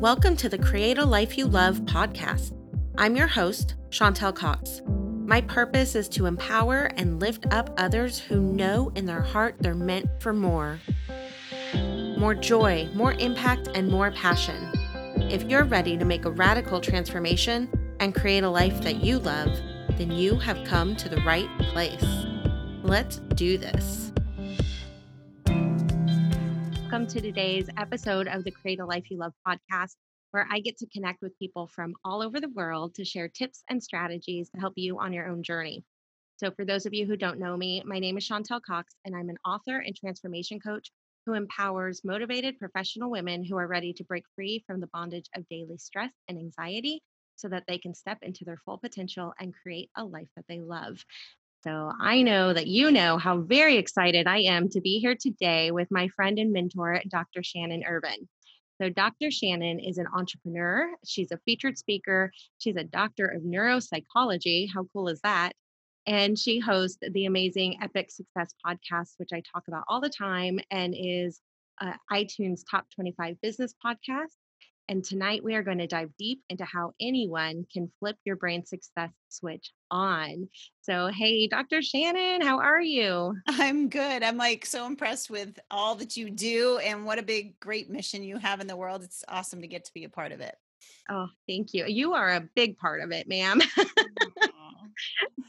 Welcome to the Create a Life You Love podcast. I'm your host, Chantel Cox. My purpose is to empower and lift up others who know in their heart they're meant for more. More joy, more impact, and more passion. If you're ready to make a radical transformation and create a life that you love, then you have come to the right place. Let's do this. Welcome to today's episode of the Create a Life You Love podcast, where I get to connect with people from all over the world to share tips and strategies to help you on your own journey. So for those of you who don't know me, my name is Chantel Cox, and I'm an author and transformation coach who empowers motivated professional women who are ready to break free from the bondage of daily stress and anxiety so that they can step into their full potential and create a life that they love. So I know that you know how very excited I am to be here today with my friend and mentor, Dr. Shannon Irvine. So Dr. Shannon is an entrepreneur. She's a featured speaker. She's a doctor of neuropsychology. How cool is that? And she hosts the amazing Epic Success Podcast, which I talk about all the time and is iTunes Top 25 Business Podcast. And tonight we are going to dive deep into how anyone can flip your brain success switch on. So, hey, Dr. Shannon, how are you? I'm good. I'm like so impressed with all that you do and what a big, great mission you have in the world. It's awesome to get to be a part of it. Oh, thank you. You are a big part of it, ma'am.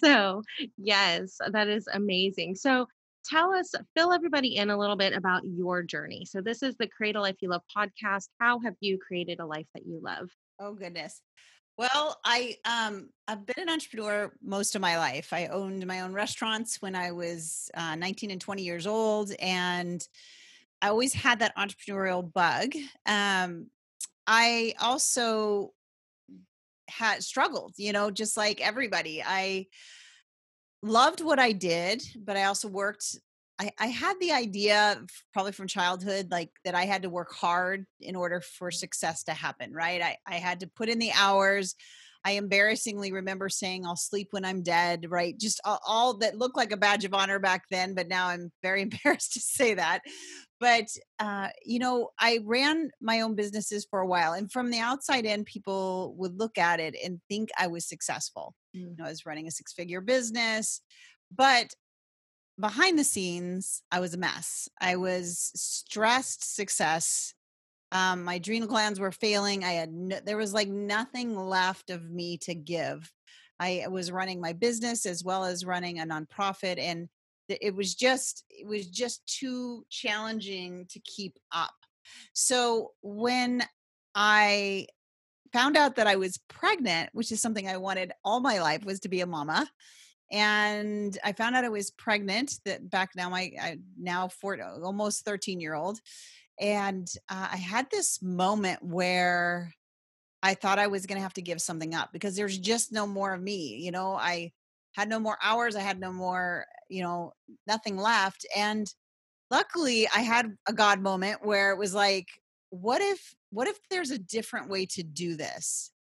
So, yes, that is amazing. So, tell us, fill everybody in a little bit about your journey. So this is the Create a Life You Love podcast. How have you created a life that you love? Oh, goodness. Well, I've been an entrepreneur most of my life. I owned my own restaurants when I was 19 and 20 years old. And I always had that entrepreneurial bug. I also had struggled, just like everybody. I loved what I did, but I also worked. I had the idea probably from childhood, like that I had to work hard in order for success to happen, right? I had to put in the hours. I embarrassingly remember saying, I'll sleep when I'm dead, right? Just all that looked like a badge of honor back then, but now I'm very embarrassed to say that. But, I ran my own businesses for a while. And from the outside in, people would look at it and think I was successful. I was running a 6-figure business, but behind the scenes, I was a mess. I was stressed success. My adrenal glands were failing. There was like nothing left of me to give. I was running my business as well as running a nonprofit. And it was just too challenging to keep up. So when I found out that I was pregnant, which is something I wanted all my life was to be a mama. And I found out I was pregnant that back now, almost 13-year-old. And I had this moment where I thought I was going to have to give something up because there's just no more of me. I had no more hours. I had no more, nothing left. And luckily I had a God moment where it was like, what if there's a different way to do this?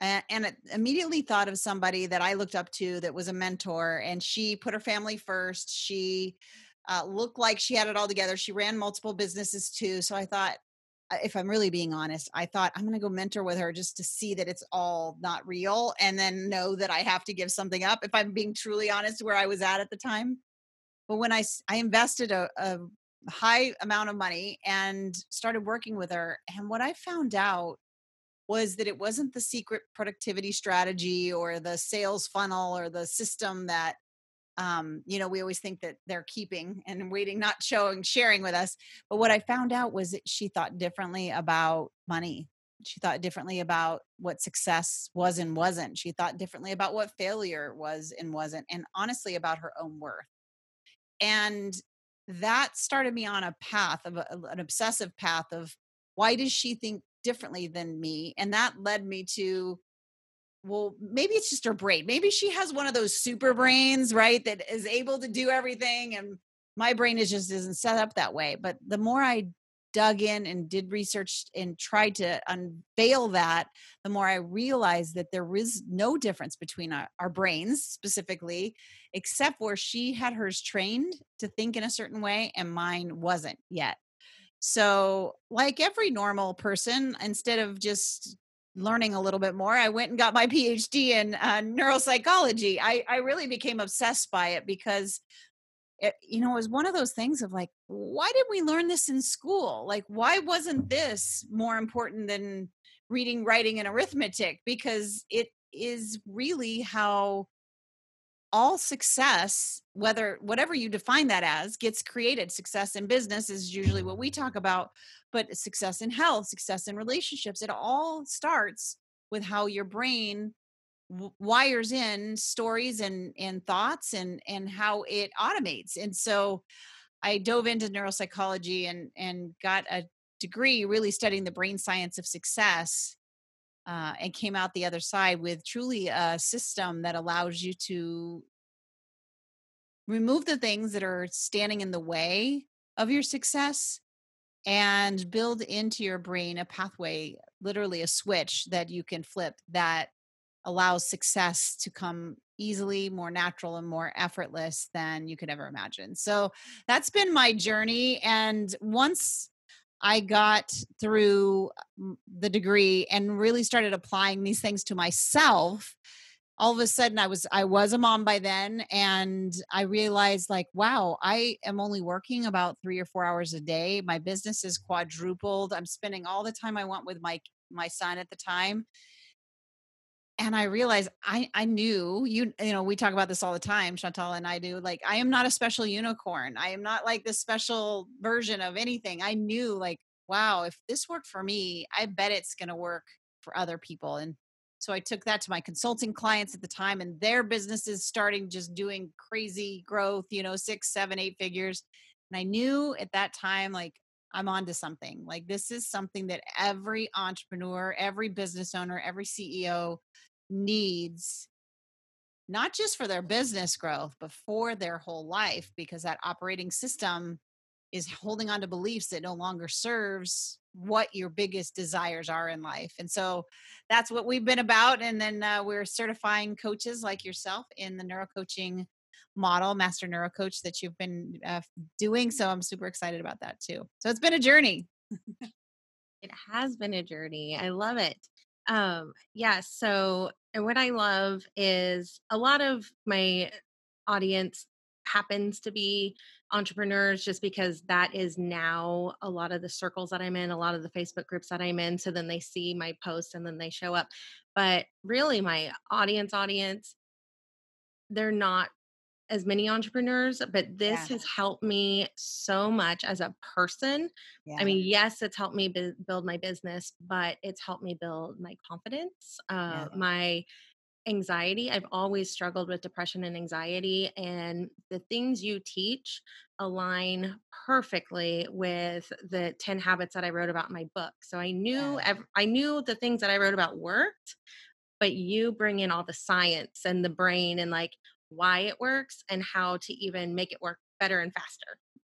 And I immediately thought of somebody that I looked up to that was a mentor, and she put her family first. She looked like she had it all together. She ran multiple businesses too. So I thought, if I'm really being honest, I'm going to go mentor with her just to see that it's all not real and then know that I have to give something up, if I'm being truly honest where I was at the time. But when I invested a high amount of money and started working with her. And what I found out was that it wasn't the secret productivity strategy or the sales funnel or the system that, we always think that they're keeping and waiting, not showing, sharing with us. But what I found out was that she thought differently about money. She thought differently about what success was and wasn't. She thought differently about what failure was and wasn't, and honestly about her own worth. And that started me on a path of an obsessive path of why does she think differently than me? And that led me to, well, maybe it's just her brain. Maybe she has one of those super brains, right? That is able to do everything. And my brain isn't set up that way. But the more I dug in and did research and tried to unveil that, the more I realized that there was no difference between our brains specifically, except where she had hers trained to think in a certain way and mine wasn't yet. So like every normal person, instead of just learning a little bit more, I went and got my PhD in neuropsychology. I really became obsessed by it because it was one of those things of like, why did we learn this in school? Like, why wasn't this more important than reading, writing, and arithmetic? Because it is really how all success, whatever you define that as, gets created. Success in business is usually what we talk about, but success in health, success in relationships, it all starts with how your brain wires in stories and thoughts and how it automates. And so I dove into neuropsychology and got a degree really studying the brain science of success, and came out the other side with truly a system that allows you to remove the things that are standing in the way of your success and build into your brain a pathway, literally a switch that you can flip that allows success to come easily, more natural, and more effortless than you could ever imagine. So that's been my journey. And once I got through the degree and really started applying these things to myself, all of a sudden I was a mom by then. And I realized like, wow, I am only working about 3 or 4 hours a day. My business is quadrupled. I'm spending all the time I want with my son at the time. And I realized I knew, you know, we talk about this all the time, Chantel and I do, like, I am not a special unicorn. I am not like this special version of anything. I knew like, wow, if this worked for me, I bet it's going to work for other people. And so I took that to my consulting clients at the time and their businesses starting just doing crazy growth, you know, 6, 7, 8 figures. And I knew at that time, like, I'm onto something. Like, this is something that every entrepreneur, every business owner, every CEO needs, not just for their business growth, but for their whole life, because that operating system is holding on to beliefs that no longer serves what your biggest desires are in life. And so that's what we've been about. And then we're certifying coaches like yourself in the neurocoaching model, master neurocoach, that you've been doing. So I'm super excited about that too. So it's been a journey. It has been a journey. I love it. Yeah. So, and what I love is a lot of my audience happens to be entrepreneurs, just because that is now a lot of the circles that I'm in, a lot of the Facebook groups that I'm in. So then they see my posts and then they show up, but really my audience, they're not as many entrepreneurs, but this has helped me so much as a person. Yeah. I mean, yes, it's helped me build my business, but it's helped me build my confidence, my anxiety. I've always struggled with depression and anxiety, and the things you teach align perfectly with the 10 habits that I wrote about in my book. So I knew, I knew the things that I wrote about worked, but you bring in all the science and the brain and like why it works and how to even make it work better and faster.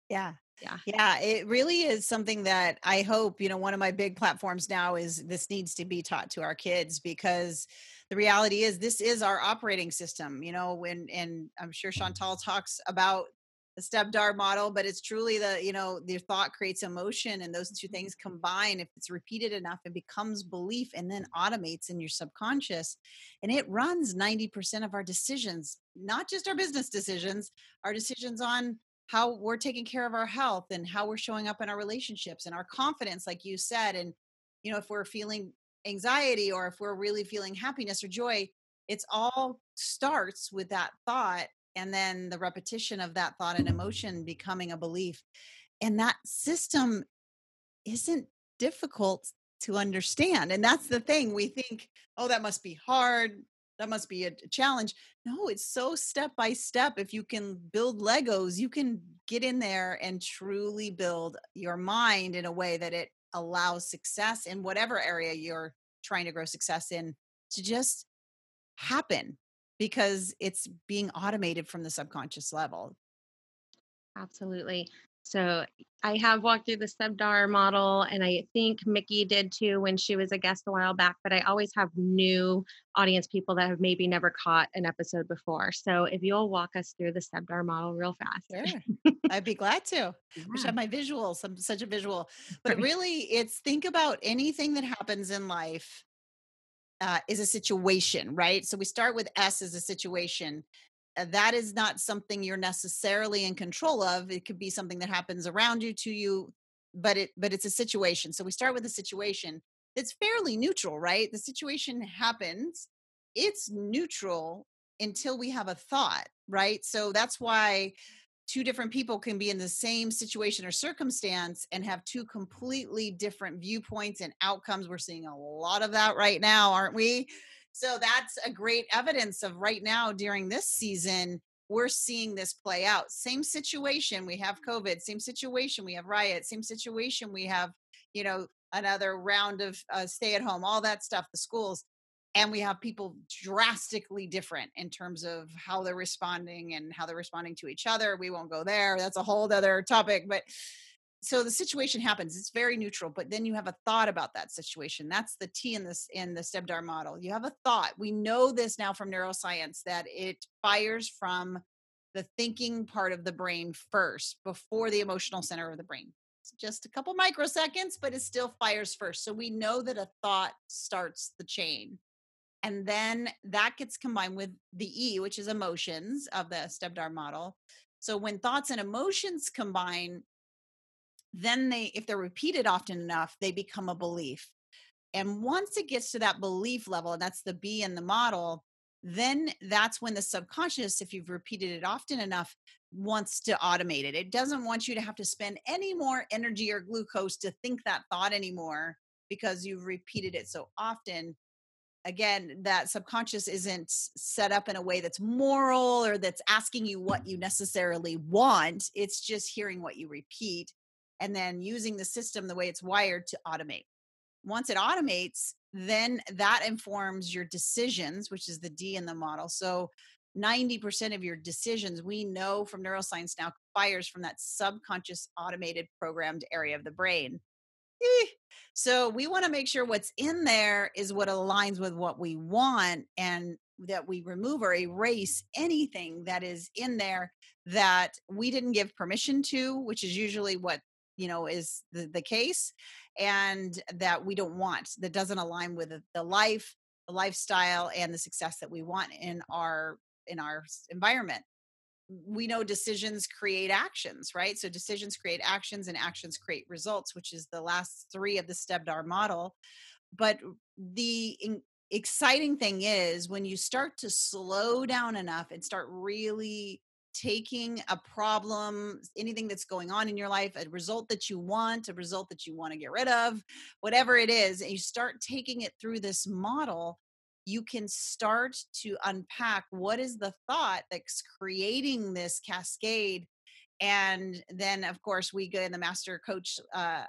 Yeah. Yeah. Yeah. It really is something that I hope, you know, one of my big platforms now is this needs to be taught to our kids, because the reality is this is our operating system, you know, and I'm sure Chantel talks about the STEBDAR model, but it's truly the, you know, the thought creates emotion, and those two things combine. If it's repeated enough, it becomes belief and then automates in your subconscious. And it runs 90% of our decisions, not just our business decisions, our decisions on how we're taking care of our health and how we're showing up in our relationships and our confidence, like you said. And, you know, if we're feeling anxiety or if we're really feeling happiness or joy, it's all starts with that thought. And then the repetition of that thought and emotion becoming a belief. And that system isn't difficult to understand. And that's the thing. We think, oh, that must be hard. That must be a challenge. No, it's so step by step. If you can build Legos, you can get in there and truly build your mind in a way that it allows success in whatever area you're trying to grow success in to just happen, because it's being automated from the subconscious level. Absolutely. So I have walked through the STEBDAR model, and I think Mickey did too when she was a guest a while back, but I always have new audience people that have maybe never caught an episode before. So if you'll walk us through the STEBDAR model real fast. Sure. I'd be glad to. Yeah. I wish I had my visuals. I'm such a visual. But right. Really, it's think about anything that happens in life is a situation, right? So we start with S as a situation. That is not something you're necessarily in control of. It could be something that happens around you, to you, but it's a situation. So we start with a situation that's fairly neutral, right? The situation happens. It's neutral until we have a thought, right? So that's why two different people can be in the same situation or circumstance and have two completely different viewpoints and outcomes. We're seeing a lot of that right now, aren't we? So that's a great evidence of right now during this season, we're seeing this play out. Same situation, we have COVID, same situation, we have riots, same situation, we have, another round of stay at home, all that stuff, the schools. And we have people drastically different in terms of how they're responding and how they're responding to each other. We won't go there. That's a whole other topic. But so the situation happens, it's very neutral, but then you have a thought about that situation. That's the T in the STEBDAR model. You have a thought. We know this now from neuroscience that it fires from the thinking part of the brain first before the emotional center of the brain. It's just a couple microseconds, but it still fires first. So we know that a thought starts the chain. And then that gets combined with the E, which is emotions of the STEBDAR model. So when thoughts and emotions combine, then if they're repeated often enough, they become a belief. And once it gets to that belief level, and that's the B in the model, then that's when the subconscious, if you've repeated it often enough, wants to automate it. It doesn't want you to have to spend any more energy or glucose to think that thought anymore because you've repeated it so often. Again, that subconscious isn't set up in a way that's moral or that's asking you what you necessarily want. It's just hearing what you repeat and then using the system the way it's wired to automate. Once it automates, then that informs your decisions, which is the D in the model. So 90% of your decisions, we know from neuroscience now, fires from that subconscious automated programmed area of the brain. So we want to make sure what's in there is what aligns with what we want and that we remove or erase anything that is in there that we didn't give permission to, which is usually what, is the case, and that we don't want, that doesn't align with the life, the lifestyle, and the success that we want in our environment. We know decisions create actions, right? So decisions create actions and actions create results, which is the last three of the STEBDAR model. But the exciting thing is when you start to slow down enough and start really taking a problem, anything that's going on in your life, a result that you want, a result that you want to get rid of, whatever it is, and you start taking it through this model, you can start to unpack what is the thought that's creating this cascade. And then, of course, we go in the master coach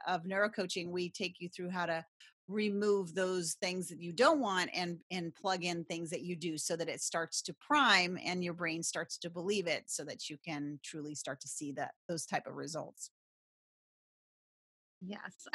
of neurocoaching. We take you through how to remove those things that you don't want and plug in things that you do so that it starts to prime and your brain starts to believe it so that you can truly start to see those type of results. Yes.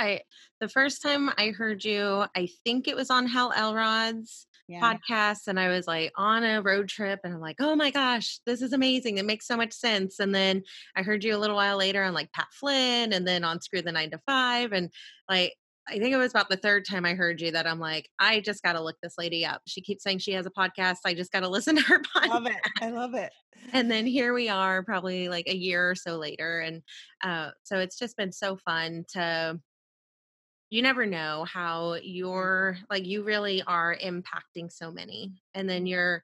The first time I heard you, I think it was on Hal Elrod's podcast, and I was like on a road trip and I'm like, oh my gosh, this is amazing. It makes so much sense. And then I heard you a little while later on like Pat Flynn and then on Screw the 9 to 5. And like, I think it was about the third time I heard you that I'm like, I just got to look this lady up. She keeps saying she has a podcast. I just got to listen to her podcast. I love it. And then here we are probably like a year or so later. And so it's just been so fun to, you never know how you're like, you really are impacting so many. And then you're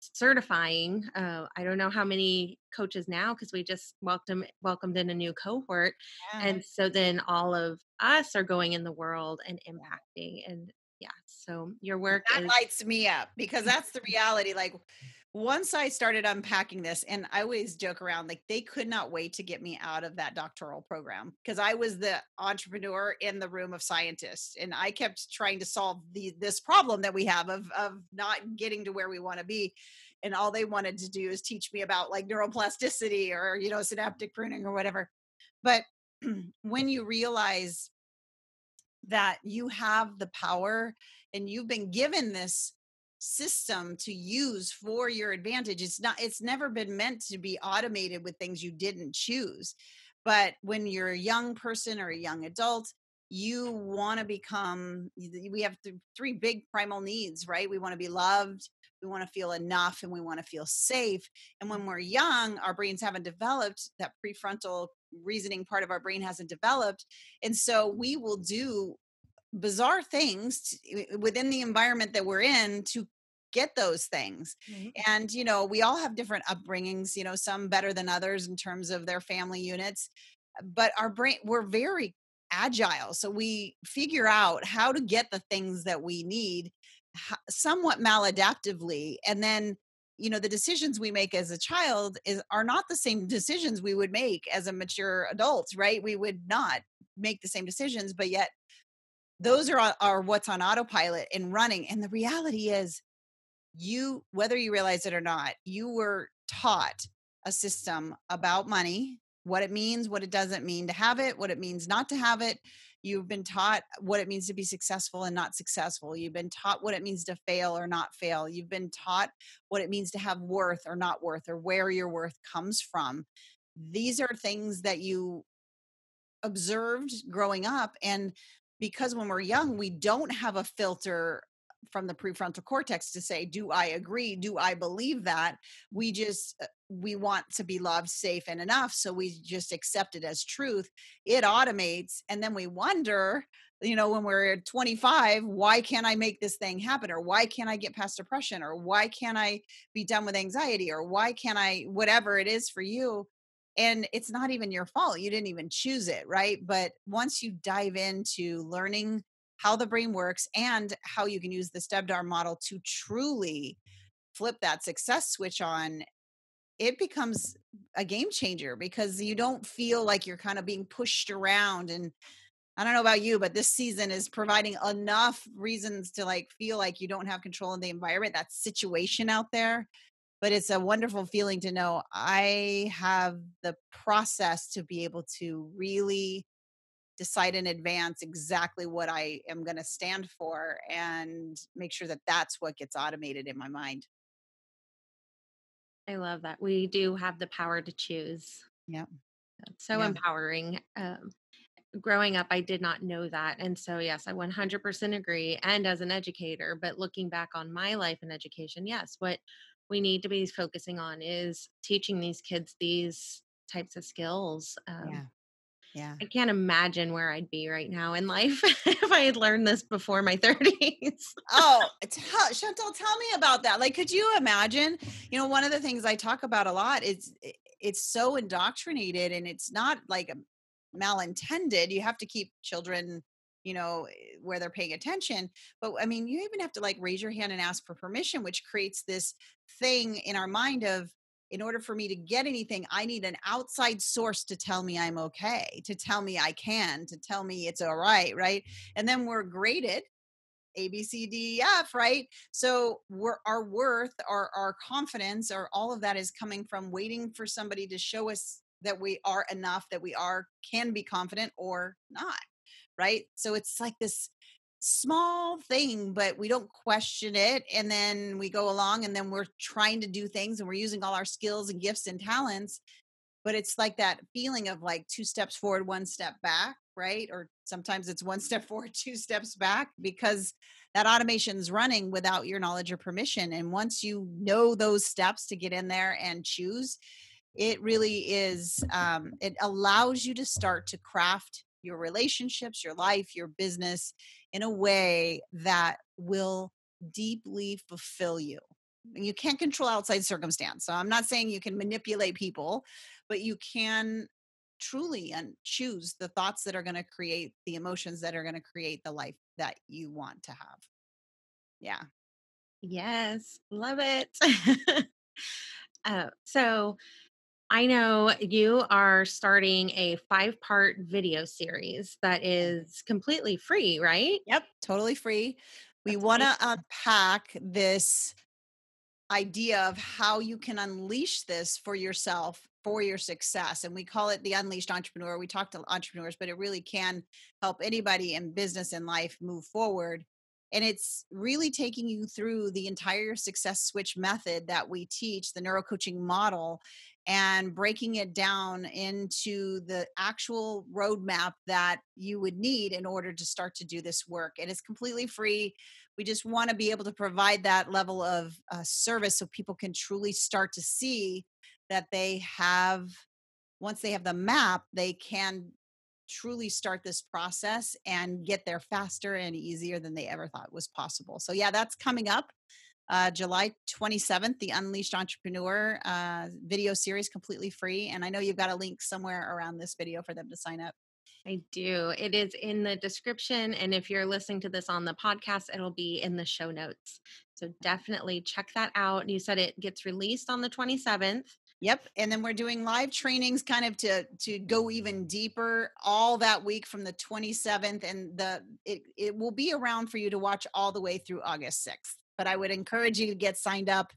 certifying. I don't know how many coaches now, because we just welcomed in a new cohort. Yes. And so then all of us are going in the world and impacting. And yeah, so your work lights me up, because that's the reality. Like once I started unpacking this, and I always joke around, like they could not wait to get me out of that doctoral program because I was the entrepreneur in the room of scientists. And I kept trying to solve this problem that we have of not getting to where we want to be. And all they wanted to do is teach me about like neuroplasticity or, synaptic pruning or whatever. But when you realize that you have the power and you've been given this system to use for your advantage, it's never been meant to be automated with things you didn't choose. But when you're a young person or a young adult, you want to become, we have three big primal needs, right? We want to be loved, we want to feel enough, and we want to feel safe. And when we're young, our brains haven't developed, that prefrontal reasoning part of our brain hasn't developed. And so we will do bizarre things within the environment that we're in to get those things. Mm-hmm. And, you know, we all have different upbringings, you know, some better than others in terms of their family units, but our brain, we're very agile. So we figure out how to get the things that we need somewhat maladaptively. And then, you know, the decisions we make as a child are not the same decisions we would make as a mature adult, right? We would not make the same decisions, but yet those are what's on autopilot and running. And the reality is you, whether you realize it or not, you were taught a system about money, what it means, what it doesn't mean to have it, what it means not to have it. You've been taught what it means to be successful and not successful. You've been taught what it means to fail or not fail. You've been taught what it means to have worth or not worth, or where your worth comes from. These are things that you observed growing up. And because when we're young, we don't have a filter from the prefrontal cortex to say, do I agree? Do I believe that? We want to be loved, safe, and enough. So we just accept it as truth. It automates. And then we wonder, you know, when we're 25, why can't I make this thing happen? Or why can't I get past depression? Or why can't I be done with anxiety? Or why can't I, whatever it is for you. And it's not even your fault. You didn't even choose it, right? But once you dive into learning how the brain works and how you can use the STEBDAR model to truly flip that success switch on, it becomes a game changer because you don't feel like you're kind of being pushed around. And I don't know about you, but this season is providing enough reasons to like feel like you don't have control in the environment, that situation out there. But it's a wonderful feeling to know I have the process to be able to really decide in advance exactly what I am going to stand for and make sure that that's what gets automated in my mind. I love that. We do have the power to choose. Yeah. It's so empowering. Growing up, I did not know that. And so, yes, I 100% agree. And as an educator, but looking back on my life in education, yes, what we need to be focusing on is teaching these kids these types of skills. Yeah. I can't imagine where I'd be right now in life if I had learned this before my 30s. Oh, Chantel, tell me about that. Like, could you imagine? You know, one of the things I talk about a lot is it's so indoctrinated, and it's not like malintended. You have to keep children, you know, where they're paying attention. But I mean, you even have to like raise your hand and ask for permission, which creates this thing in our mind of, in order for me to get anything, I need an outside source to tell me I'm okay, to tell me I can, to tell me it's all right, right? And then we're graded, A, B, C, D, E, F, right? So our worth, our confidence, or all of that is coming from waiting for somebody to show us that we are enough, that we can be confident or not, right? So it's like this small thing, but we don't question it. And then we go along and then we're trying to do things and we're using all our skills and gifts and talents. But it's like that feeling of like 2 steps forward, 1 step back, right? Or sometimes it's 1 step forward, 2 steps back, because that automation's running without your knowledge or permission. And once you know those steps to get in there and choose, it really is, it allows you to start to craft your relationships, your life, your business in a way that will deeply fulfill you. And you can't control outside circumstance. So I'm not saying you can manipulate people, but you can truly choose the thoughts that are going to create the emotions that are going to create the life that you want to have. Yeah. Yes. Love it. So I know you are starting a 5-part video series that is completely free, right? Yep, totally free. We want to unpack this idea of how you can unleash this for yourself for your success. And we call it the Unleashed Entrepreneur. We talk to entrepreneurs, but it really can help anybody in business and life move forward. And it's really taking you through the entire success switch method that we teach, the neurocoaching model, and breaking it down into the actual roadmap that you would need in order to start to do this work. And it's completely free. We just want to be able to provide that level of service so people can truly start to see that they have, once they have the map, they can truly start this process and get there faster and easier than they ever thought was possible. So yeah, that's coming up July 27th, the Unleashed Entrepreneur video series, completely free. And I know you've got a link somewhere around this video for them to sign up. I do. It is in the description. And if you're listening to this on the podcast, it'll be in the show notes. So definitely check that out. You said it gets released on the 27th. Yep. And then we're doing live trainings kind of to go even deeper all that week from the 27th. And it will be around for you to watch all the way through August 6th. But I would encourage you to get signed up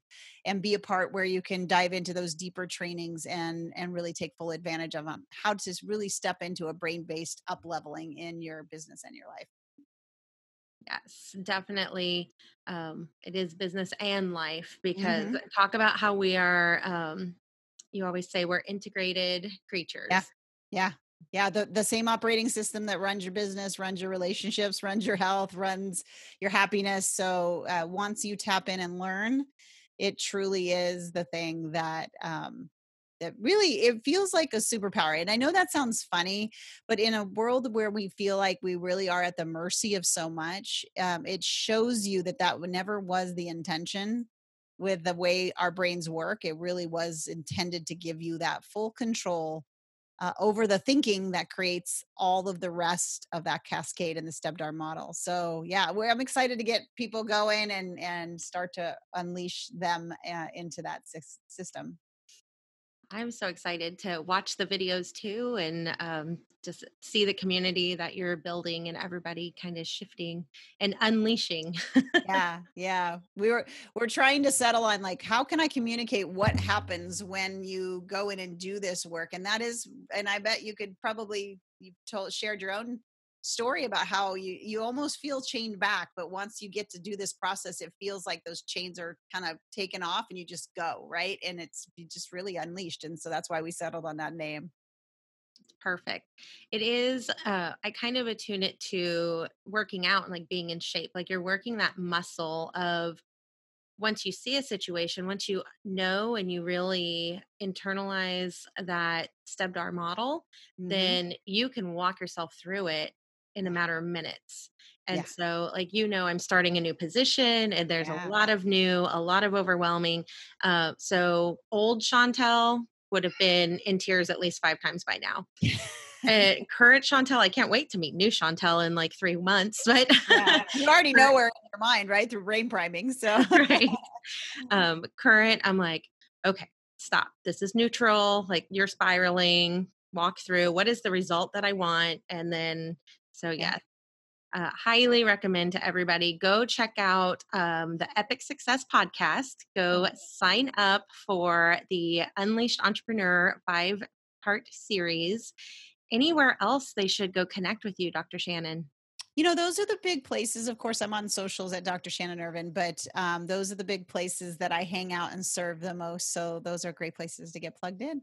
and be a part where you can dive into those deeper trainings and really take full advantage of them, how to really step into a brain-based up-leveling in your business and your life. Yes, definitely. It is business and life because talk about how we are... you always say we're integrated creatures. Yeah. Yeah. Yeah. The same operating system that runs your business, runs your relationships, runs your health, runs your happiness. So once you tap in and learn, it truly is the thing that, that really, it feels like a superpower. And I know that sounds funny, but in a world where we feel like we really are at the mercy of so much, it shows you that never was the intention. With the way our brains work, it really was intended to give you that full control over the thinking that creates all of the rest of that cascade in the STEBDAR model. So yeah, I'm excited to get people going and start to unleash them into that system. I'm so excited to watch the videos too and just see the community that you're building and everybody kind of shifting and unleashing. Yeah. Yeah. We're trying to settle on like, how can I communicate what happens when you go in and do this work? And that is, and I bet you could probably, shared your own story about how you almost feel chained back, but once you get to do this process, it feels like those chains are kind of taken off and you just go, right? And you just really unleashed. And so that's why we settled on that name. It's perfect. It is, I kind of attune it to working out and like being in shape, like you're working that muscle of once you see a situation, once you know, and you really internalize that STEBDAR model, then you can walk yourself through it in a matter of minutes. And so like, I'm starting a new position and there's a lot of overwhelming. So old Chantel would have been in tears at least 5 times by now. Current Chantel, I can't wait to meet new Chantel in like 3 months, but you already know where in your mind, right? Through brain priming. So right. Current, I'm like, okay, stop. This is neutral. Like you're spiraling, walk through. What is the result that I want? And then, highly recommend to everybody, go check out the Epic Success Podcast. Go sign up for the Unleashed Entrepreneur 5-part series. Anywhere else they should go connect with you, Dr. Shannon? Those are the big places. Of course, I'm on socials at Dr. Shannon Irvine, but those are the big places that I hang out and serve the most. So those are great places to get plugged in.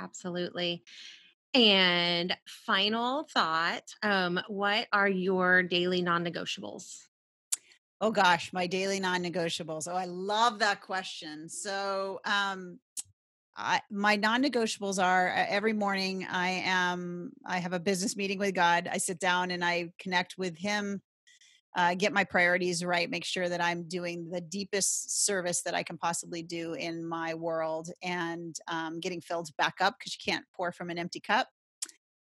Absolutely. And final thought, what are your daily non-negotiables? Oh gosh, my daily non-negotiables. Oh, I love that question. So my non-negotiables are every morning I have a business meeting with God. I sit down and I connect with him, get my priorities right, make sure that I'm doing the deepest service that I can possibly do in my world and getting filled back up because you can't pour from an empty cup.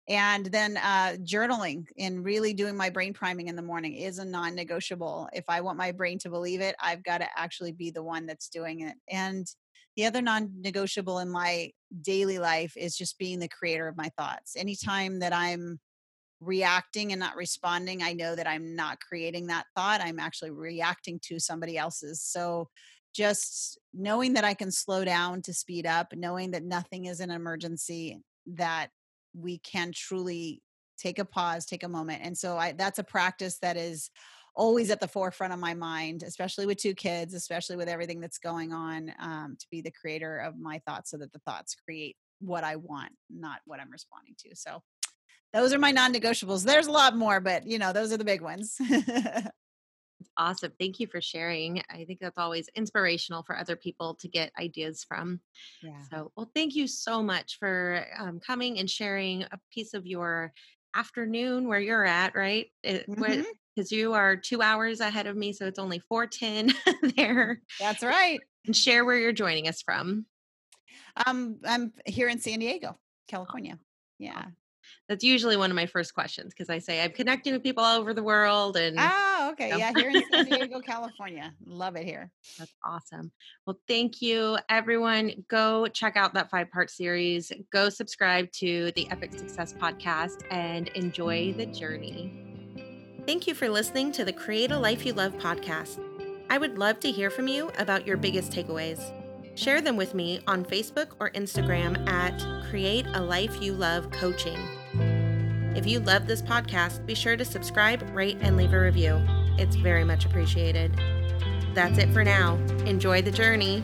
And then journaling and really doing my brain priming in the morning is a non-negotiable. If I want my brain to believe it, I've got to actually be the one that's doing it. And the other non-negotiable in my daily life is just being the creator of my thoughts. Anytime that I'm reacting and not responding, I know that I'm not creating that thought. I'm actually reacting to somebody else's. So just knowing that I can slow down to speed up, knowing that nothing is an emergency, that we can truly take a pause, take a moment. And so that's a practice that is always at the forefront of my mind, especially with two kids, especially with everything that's going on, to be the creator of my thoughts so that the thoughts create what I want, not what I'm responding to. So those are my non-negotiables. There's a lot more, but those are the big ones. Awesome. Thank you for sharing. I think that's always inspirational for other people to get ideas from. Yeah. So, well, thank you so much for coming and sharing a piece of your afternoon where you're at, right? Because you are 2 hours ahead of me, so it's only 4:10 there. That's right. And share where you're joining us from. I'm here in San Diego, California. Yeah. Oh. That's usually one of my first questions because I say I'm connecting with people all over the world. And okay. Yeah. Here in San Diego, California. Love it here. That's awesome. Well, thank you, everyone. Go check out that 5-part series. Go subscribe to the Epic Success Podcast and enjoy the journey. Thank you for listening to the Create a Life You Love podcast. I would love to hear from you about your biggest takeaways. Share them with me on Facebook or Instagram at Create a Life You Love Coaching. If you love this podcast, be sure to subscribe, rate, and leave a review. It's very much appreciated. That's it for now. Enjoy the journey.